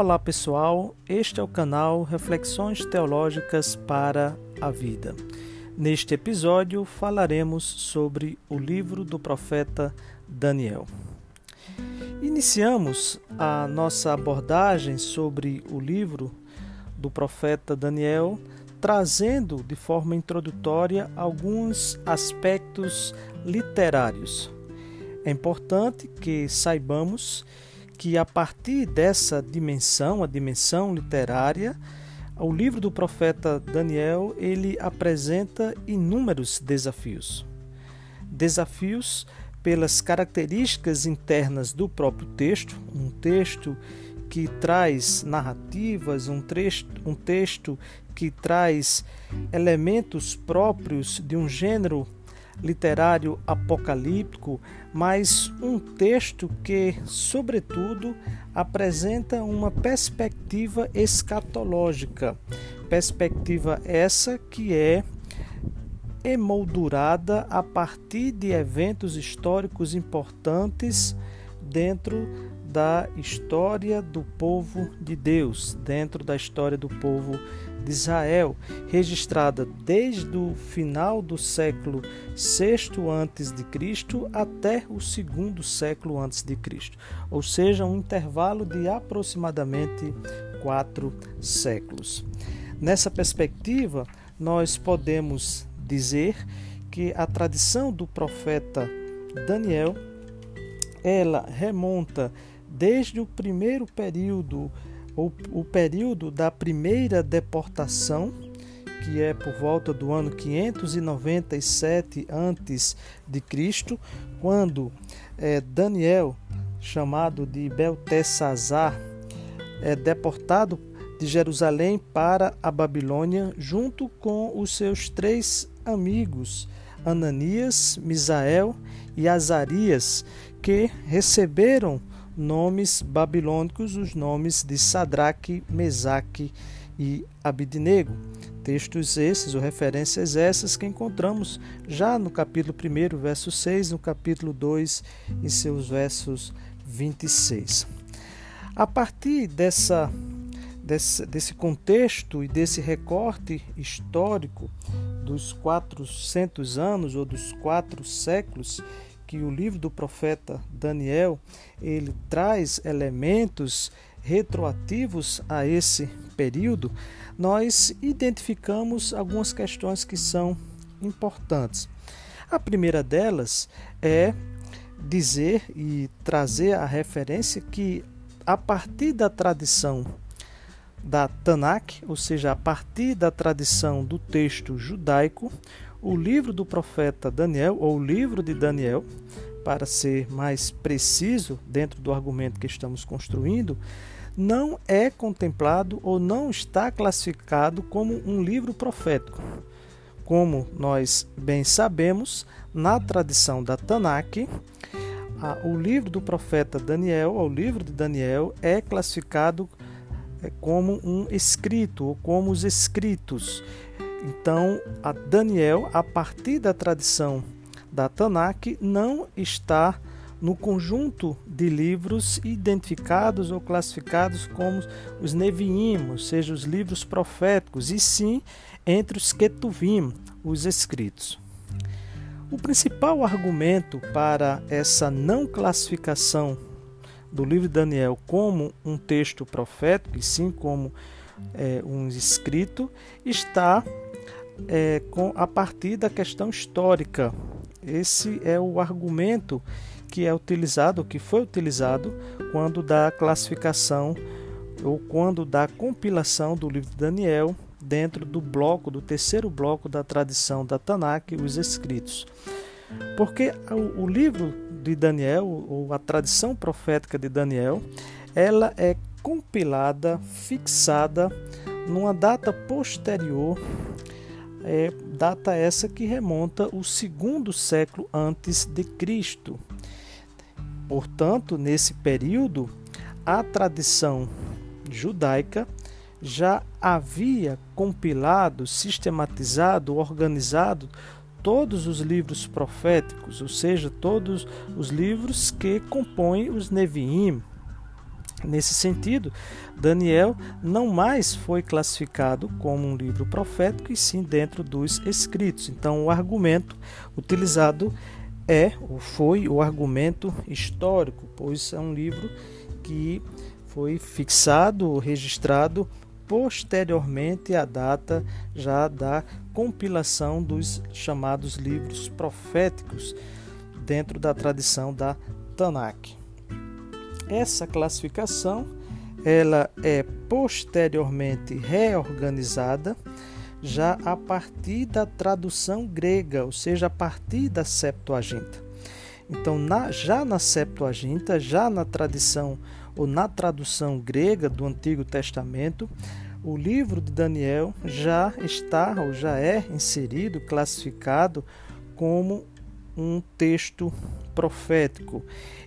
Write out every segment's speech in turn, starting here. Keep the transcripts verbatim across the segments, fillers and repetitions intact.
Olá pessoal, este é o canal Reflexões Teológicas para a Vida. Neste episódio falaremos sobre o livro do profeta Daniel. Iniciamos a nossa abordagem sobre o livro do profeta Daniel, trazendo de forma introdutória alguns aspectos literários. É importante que saibamos que a partir dessa dimensão, a dimensão literária, o livro do profeta Daniel, ele apresenta inúmeros desafios. Desafios pelas características internas do próprio texto, um texto que traz narrativas, um texto, um texto que traz elementos próprios de um gênero literário apocalíptico, mas um texto que, sobretudo, apresenta uma perspectiva escatológica, perspectiva essa que é emoldurada a partir de eventos históricos importantes dentro da história do povo de Deus, dentro da história do povo de Israel, registrada desde o final do século sexto antes de Cristo até o segundo século antes de Cristo, ou seja, um intervalo de aproximadamente quatro séculos. Nessa perspectiva, nós podemos dizer que a tradição do profeta Daniel, ela remonta desde o primeiro período, ou o período da primeira deportação, que é por volta do ano quinhentos e noventa e sete antes de Cristo, quando é, Daniel, chamado de Beltessazar, é deportado de Jerusalém para a Babilônia, junto com os seus três amigos, Ananias, Misael e Azarias, que receberam nomes babilônicos, os nomes de Sadraque, Mesaque e Abidnego. Textos esses, ou referências essas, que encontramos já no capítulo um, verso seis, no capítulo dois, em seus versos vinte e seis. A partir dessa, desse, desse contexto e desse recorte histórico dos quatrocentos anos, ou dos quatro séculos, que o livro do profeta Daniel, ele traz elementos retroativos a esse período, nós identificamos algumas questões que são importantes. A primeira delas é dizer e trazer a referência que, a partir da tradição da Tanakh, ou seja, a partir da tradição do texto judaico, o livro do profeta Daniel, ou o livro de Daniel, para ser mais preciso dentro do argumento que estamos construindo, não é contemplado ou não está classificado como um livro profético. Como nós bem sabemos, na tradição da Tanakh, o livro do profeta Daniel, ou o livro de Daniel, é classificado como um escrito, ou como os escritos. Então, a Daniel, a partir da tradição da Tanakh, não está no conjunto de livros identificados ou classificados como os Neviím, ou seja, os livros proféticos, e sim entre os Ketuvim, os escritos. O principal argumento para essa não classificação do livro de Daniel como um texto profético, e sim como é, um escrito, está É, com, a partir da questão histórica. Esse é o argumento que é utilizado, que foi utilizado quando da classificação ou quando da compilação do livro de Daniel dentro do bloco, do terceiro bloco da tradição da Tanakh, os escritos. Porque o, o livro de Daniel, ou a tradição profética de Daniel, ela é compilada, fixada numa data posterior. É, data essa que remonta ao segundo século antes de Cristo. Portanto, nesse período, a tradição judaica já havia compilado, sistematizado, organizado todos os livros proféticos, ou seja, todos os livros que compõem os Neviim. Nesse sentido, Daniel não mais foi classificado como um livro profético, e sim dentro dos escritos. Então, o argumento utilizado é, ou foi, o argumento histórico, pois é um livro que foi fixado ou registrado posteriormente à data já da compilação dos chamados livros proféticos dentro da tradição da Tanakh. Essa classificação ela é posteriormente reorganizada já a partir da tradução grega, ou seja, a partir da Septuaginta. Então, na, já na Septuaginta, já na tradição ou na tradução grega do Antigo Testamento, o livro de Daniel já está ou já é inserido, classificado como um texto profético.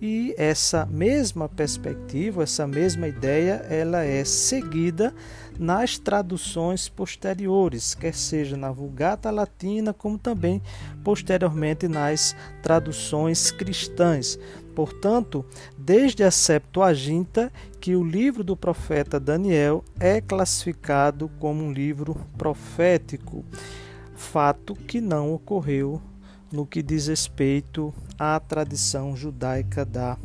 E essa mesma perspectiva, essa mesma ideia, ela é seguida nas traduções posteriores, quer seja na Vulgata Latina, como também posteriormente nas traduções cristãs. Portanto, desde a Septuaginta, que o livro do profeta Daniel é classificado como um livro profético, fato que não ocorreu no que diz respeito à tradição judaica da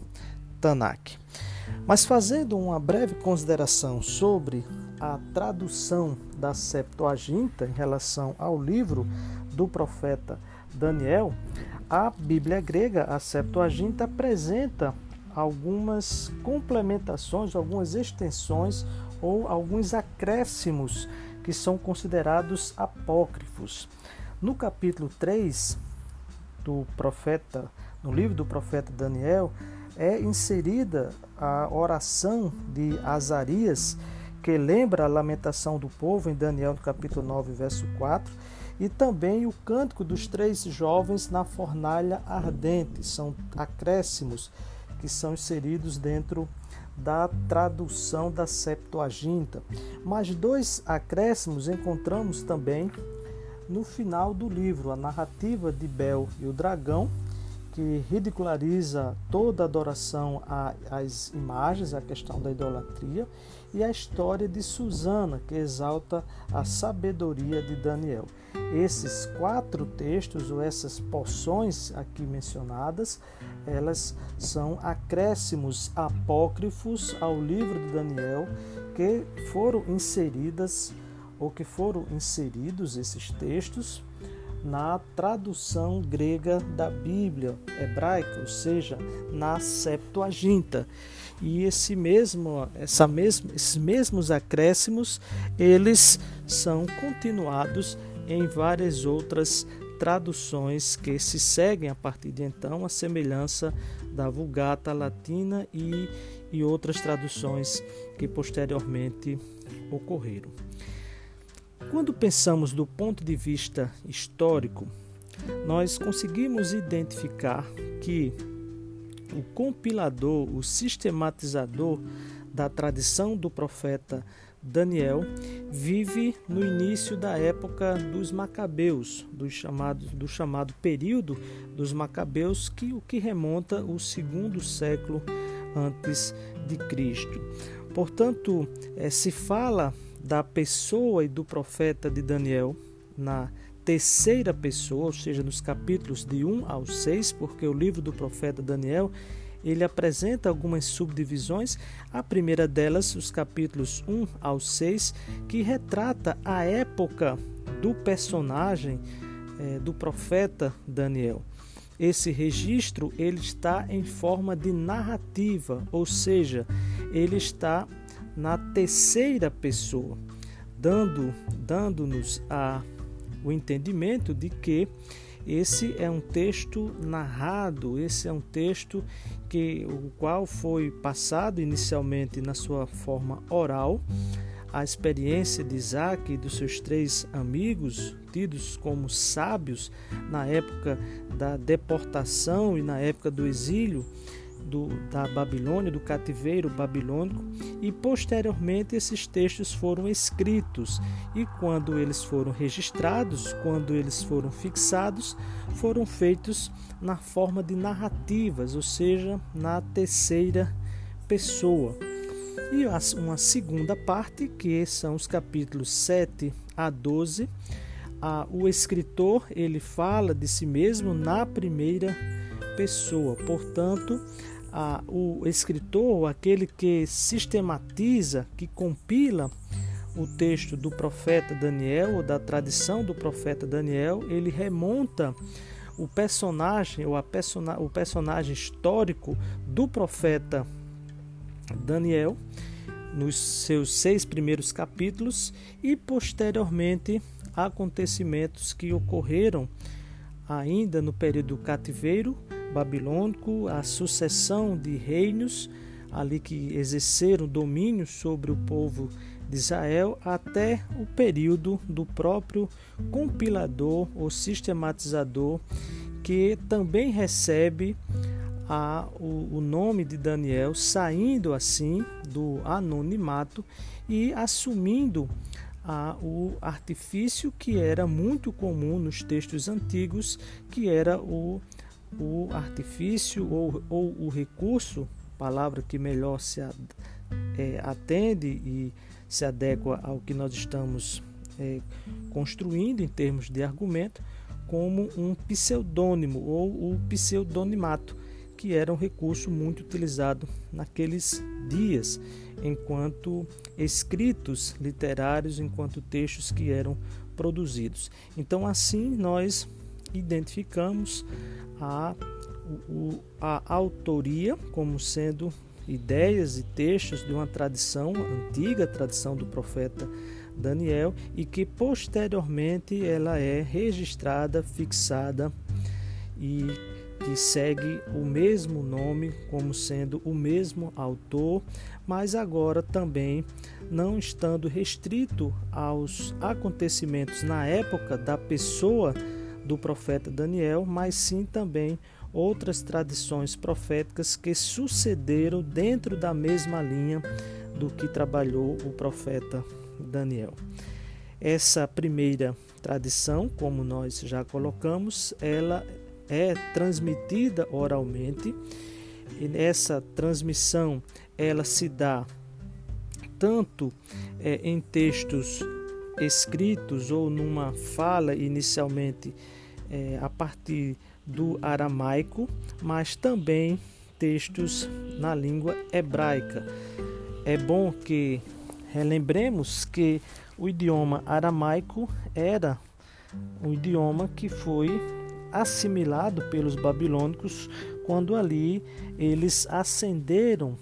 Tanakh. Mas fazendo uma breve consideração sobre a tradução da Septuaginta em relação ao livro do profeta Daniel, a Bíblia grega, a Septuaginta, apresenta algumas complementações, algumas extensões ou alguns acréscimos que são considerados apócrifos. No capítulo três do profeta, no livro do profeta Daniel, é inserida a oração de Azarias, que lembra a lamentação do povo em Daniel, no capítulo nove, verso quatro, e também o cântico dos três jovens na fornalha ardente. São acréscimos que são inseridos dentro da tradução da Septuaginta. Mas dois acréscimos encontramos também no final do livro, a narrativa de Bel e o dragão, que ridiculariza toda a adoração às imagens, a questão da idolatria, e a história de Susana, que exalta a sabedoria de Daniel. Esses quatro textos, ou essas porções aqui mencionadas, elas são acréscimos apócrifos ao livro de Daniel, que foram inseridas, ou que foram inseridos esses textos, na tradução grega da Bíblia hebraica, ou seja, na Septuaginta. E esse mesmo, essa mesmo, esses mesmos acréscimos, eles são continuados em várias outras traduções que se seguem a partir de então, a semelhança da Vulgata Latina e, e outras traduções que posteriormente ocorreram. Quando pensamos do ponto de vista histórico, nós conseguimos identificar que o compilador, o sistematizador da tradição do profeta Daniel vive no início da época dos Macabeus, do chamado, do chamado período dos Macabeus, que, o que remonta ao segundo século antes de Cristo. Portanto, eh, se fala da pessoa e do profeta de Daniel na terceira pessoa, ou seja, nos capítulos de um ao seis, porque o livro do profeta Daniel, ele apresenta algumas subdivisões. A primeira delas, os capítulos um ao seis, que retrata a época do personagem, eh, do profeta Daniel. Esse registro, ele está em forma de narrativa, ou seja, ele está na terceira pessoa, dando, dando-nos a, o entendimento de que esse é um texto narrado, esse é um texto que, o qual foi passado inicialmente na sua forma oral, a experiência de Isaque e dos seus três amigos, tidos como sábios na época da deportação e na época do exílio, Do, da Babilônia, do cativeiro babilônico, e posteriormente esses textos foram escritos, e quando eles foram registrados, quando eles foram fixados, foram feitos na forma de narrativas, ou seja, na terceira pessoa. E uma segunda parte, que são os capítulos sete a doze, ah, o escritor ele fala de si mesmo na primeira pessoa. Portanto, ah, o escritor, aquele que sistematiza, que compila o texto do profeta Daniel, ou da tradição do profeta Daniel, ele remonta o personagem, ou a persona, o personagem histórico do profeta Daniel nos seus seis primeiros capítulos e posteriormente acontecimentos que ocorreram ainda no período do cativeiro babilônico, a sucessão de reinos ali que exerceram domínio sobre o povo de Israel, até o período do próprio compilador ou sistematizador, que também recebe A, o, o nome de Daniel, saindo assim do anonimato e assumindo a, o artifício que era muito comum nos textos antigos, que era o, o artifício ou, ou o recurso, palavra que melhor se a, é, atende e se adequa ao que nós estamos é, construindo em termos de argumento, como um pseudônimo ou o pseudonimato, que era um recurso muito utilizado naqueles dias, enquanto escritos literários, enquanto textos que eram produzidos. Então, assim, nós identificamos a, o, a autoria como sendo ideias e textos de uma tradição antiga, tradição do profeta Daniel, e que posteriormente ela é registrada, fixada e que segue o mesmo nome como sendo o mesmo autor, mas agora também não estando restrito aos acontecimentos na época da pessoa do profeta Daniel, mas sim também outras tradições proféticas que sucederam dentro da mesma linha do que trabalhou o profeta Daniel. Essa primeira tradição, como nós já colocamos, ela é transmitida oralmente, e essa transmissão ela se dá tanto é, em textos escritos ou numa fala inicialmente é, a partir do aramaico, mas também textos na língua hebraica. É bom que relembremos que o idioma aramaico era um idioma que foi assimilado pelos babilônicos quando ali eles ascenderam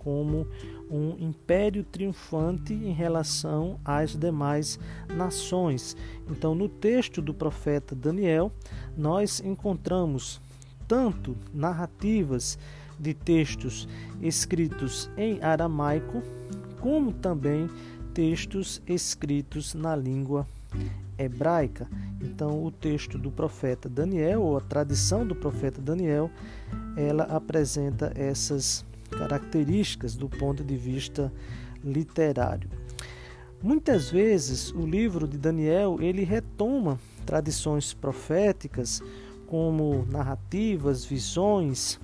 como um império triunfante em relação às demais nações. Então, no texto do profeta Daniel, nós encontramos tanto narrativas de textos escritos em aramaico, como também textos escritos na língua hebraica. Então, o texto do profeta Daniel, ou a tradição do profeta Daniel, ela apresenta essas características do ponto de vista literário. Muitas vezes, o livro de Daniel, ele retoma tradições proféticas, como narrativas, visões,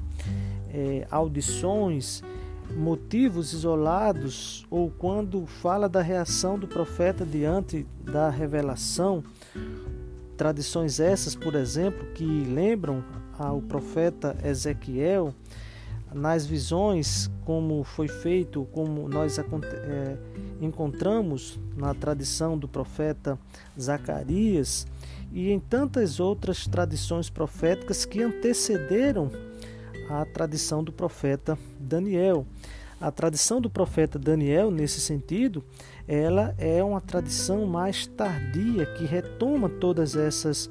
é, audições, motivos isolados, ou quando fala da reação do profeta diante da revelação. Tradições essas, por exemplo, que lembram ao profeta Ezequiel nas visões, como foi feito, como nós é, encontramos na tradição do profeta Zacarias e em tantas outras tradições proféticas que antecederam a tradição do profeta Daniel. A tradição do profeta Daniel, nesse sentido, ela é uma tradição mais tardia, que retoma todas essas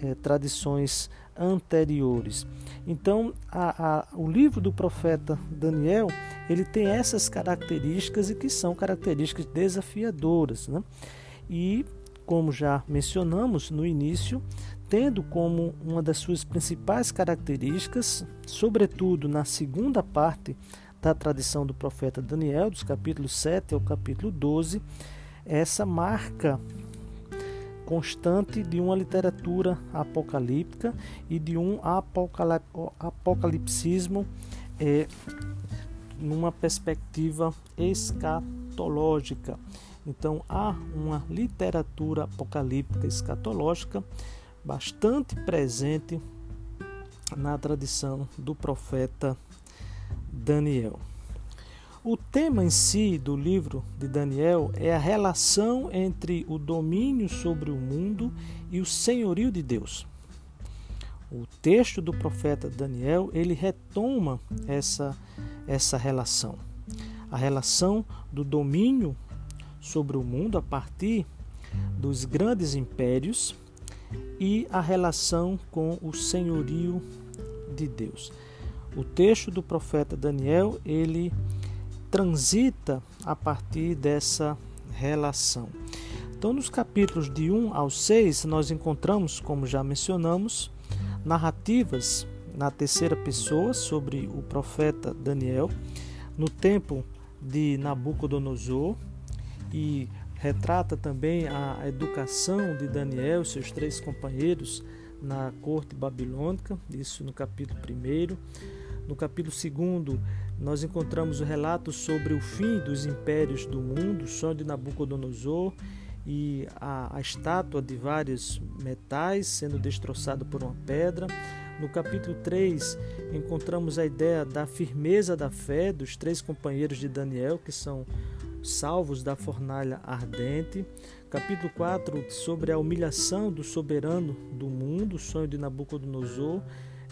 é, tradições anteriores. Então, a, a, o livro do profeta Daniel, ele tem essas características, e que são características desafiadoras, né? E, como já mencionamos no início, tendo como uma das suas principais características, sobretudo na segunda parte da tradição do profeta Daniel, dos capítulos sete ao capítulo doze, essa marca constante de uma literatura apocalíptica e de um apocalipsismo é, numa perspectiva escatológica. Então, há uma literatura apocalíptica escatológica bastante presente na tradição do profeta Daniel. O tema em si do livro de Daniel é a relação entre o domínio sobre o mundo e o senhorio de Deus. O texto do profeta Daniel, ele retoma essa, essa relação. A relação do domínio sobre o mundo a partir dos grandes impérios e a relação com o senhorio de Deus. O texto do profeta Daniel, ele transita a partir dessa relação. Então, nos capítulos de um ao seis, nós encontramos, como já mencionamos, narrativas na terceira pessoa sobre o profeta Daniel no tempo de Nabucodonosor, e retrata também a educação de Daniel e seus três companheiros na corte babilônica, isso no capítulo primeiro. No capítulo segundo, nós encontramos o relato sobre o fim dos impérios do mundo, o sonho de Nabucodonosor e a, a estátua de vários metais sendo destroçada por uma pedra. No capítulo três, encontramos a ideia da firmeza da fé dos três companheiros de Daniel, que são salvos da fornalha ardente. Capítulo quatro, sobre a humilhação do soberano do mundo, o sonho de Nabucodonosor,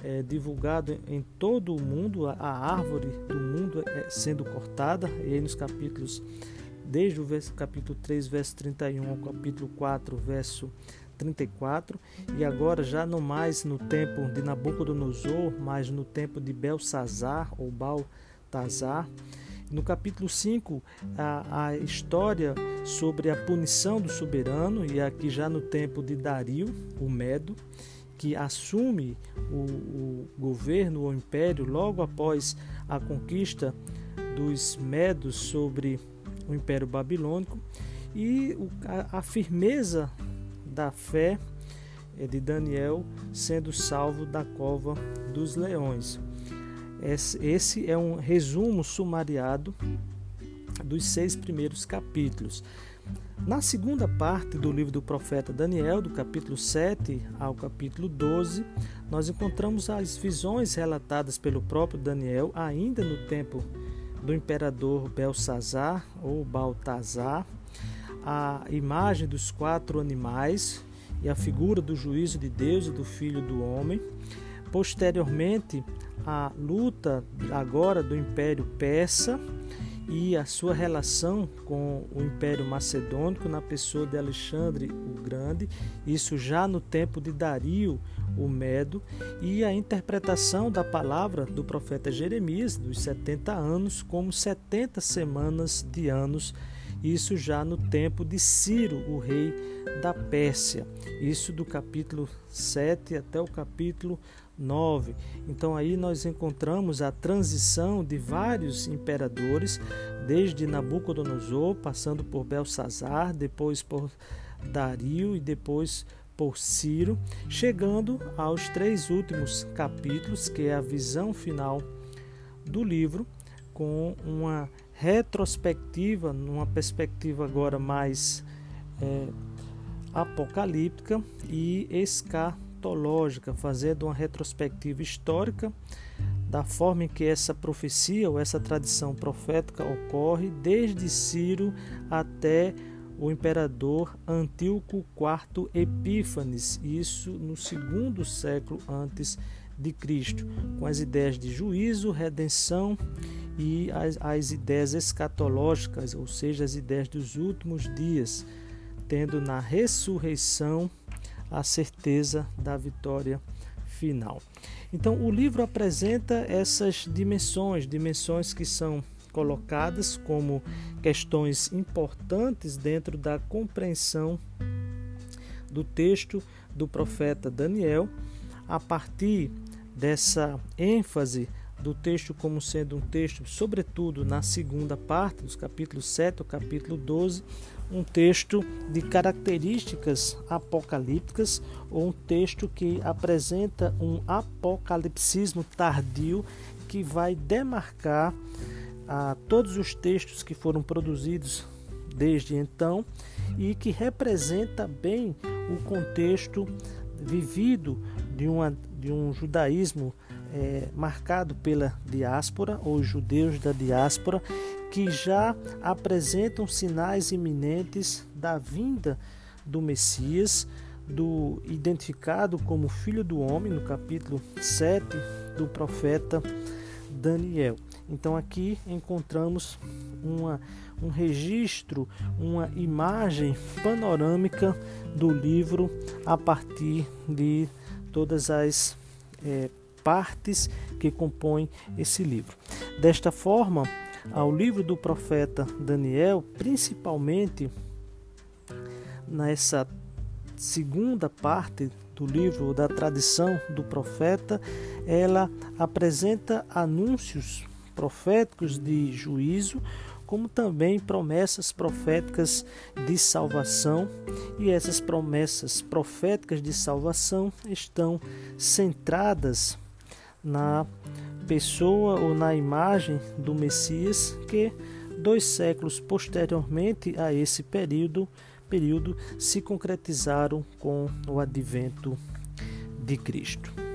é, divulgado em todo o mundo, a, a árvore do mundo é, sendo cortada. E aí nos capítulos, desde o verso, capítulo três, verso trinta e um, ao capítulo quatro, verso trinta e quatro, e agora já não mais no tempo de Nabucodonosor, mas no tempo de Belsazar ou Baltazar. No capítulo cinco, a, a história sobre a punição do soberano, e aqui já no tempo de Dario, o Medo, que assume o, o governo, o império, logo após a conquista dos Medos sobre o Império Babilônico, e o, a, a firmeza da fé de Daniel sendo salvo da cova dos leões. Esse é um resumo sumariado dos seis primeiros capítulos. Na segunda parte do livro do profeta Daniel, do capítulo sete ao capítulo doze, nós encontramos as visões relatadas pelo próprio Daniel, ainda no tempo do imperador Belsazar ou Baltazar, a imagem dos quatro animais e a figura do juízo de Deus e do Filho do Homem. Posteriormente, a luta agora do Império Persa e a sua relação com o Império Macedônico na pessoa de Alexandre o Grande, isso já no tempo de Dario o Medo, e a interpretação da palavra do profeta Jeremias, dos setenta anos, como setenta semanas de anos, isso já no tempo de Ciro, o rei da Pérsia, isso do capítulo sete até o capítulo nove. Então aí nós encontramos a transição de vários imperadores, desde Nabucodonosor, passando por Belsazar, depois por Dario e depois por Ciro, chegando aos três últimos capítulos, que é a visão final do livro, com uma retrospectiva, numa perspectiva agora mais é, apocalíptica e escatológica, fazendo uma retrospectiva histórica da forma em que essa profecia ou essa tradição profética ocorre desde Ciro até o imperador Antíoco quarto Epífanes, isso no segundo século antes de Cristo, com as ideias de juízo, redenção e as, as ideias escatológicas, ou seja, as ideias dos últimos dias, tendo na ressurreição a certeza da vitória final. Então, o livro apresenta essas dimensões, dimensões que são colocadas como questões importantes dentro da compreensão do texto do profeta Daniel, a partir dessa ênfase do texto como sendo um texto, sobretudo na segunda parte, dos capítulos sete ao capítulo doze, um texto de características apocalípticas, ou um texto que apresenta um apocalipsismo tardio que vai demarcar a todos os textos que foram produzidos desde então e que representa bem o contexto vivido de, uma, de um judaísmo é, marcado pela diáspora, ou judeus da diáspora, que já apresentam sinais iminentes da vinda do Messias, do identificado como Filho do Homem, no capítulo sete do profeta Daniel. Então aqui encontramos uma, um registro, uma imagem panorâmica do livro a partir de todas as é, partes que compõem esse livro. Desta forma, ao livro do profeta Daniel, principalmente nessa segunda parte do livro, da tradição do profeta, ela apresenta anúncios proféticos de juízo, como também promessas proféticas de salvação, e essas promessas proféticas de salvação estão centradas na pessoa ou na imagem do Messias, que dois séculos posteriormente a esse período período se concretizaram com o advento de Cristo.